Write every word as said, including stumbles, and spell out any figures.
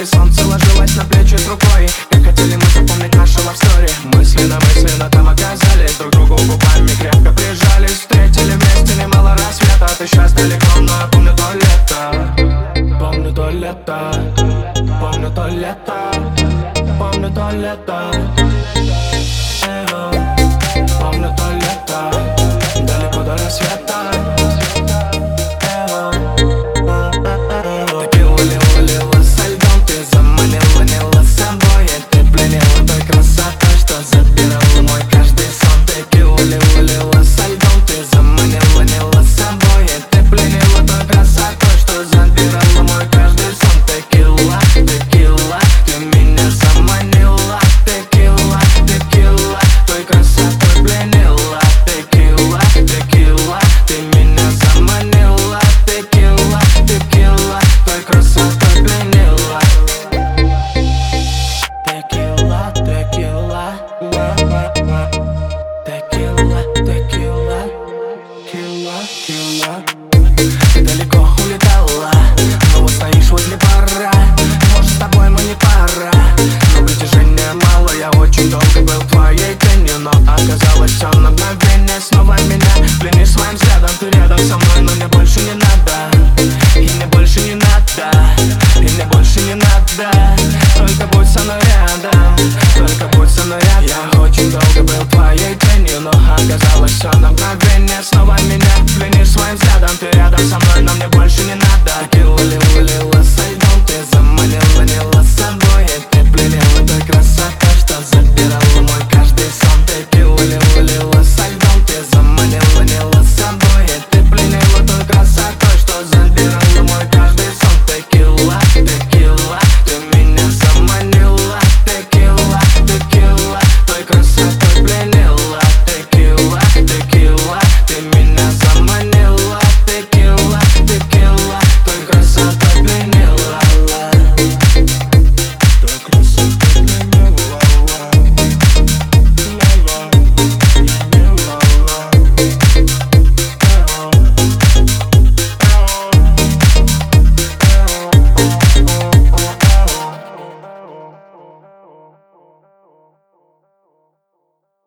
И солнце ложилось на плечи с рукой, как хотели мы запомнить нашу лавстори. Мысленно, мысленно там оказались, друг другу губами крепко прижались. Встретили вместе немало рассвета, ты сейчас далеко, но я помню то лето. Помню то лето, помню то лето, помню то лето. Помню то лето, далеко до рассвета. Ты далеко улетала, но вот стоишь возле бара. Может, с тобой мы не пара, но притяжения мало. Я очень долго был твоей тенью, но оказалось все на мгновение. Снова меня плени своим взглядом. Ты рядом со мной, но мне больше не надо. И мне больше не надо, и мне больше не надо. Только будь со мной рядом, только будь со мной рядом. Я очень долго был твоей тенью, но оказалось все на мгновение. Снова меня пленишь своим взглядом. Ты рядом со мной, но мне больше не надо.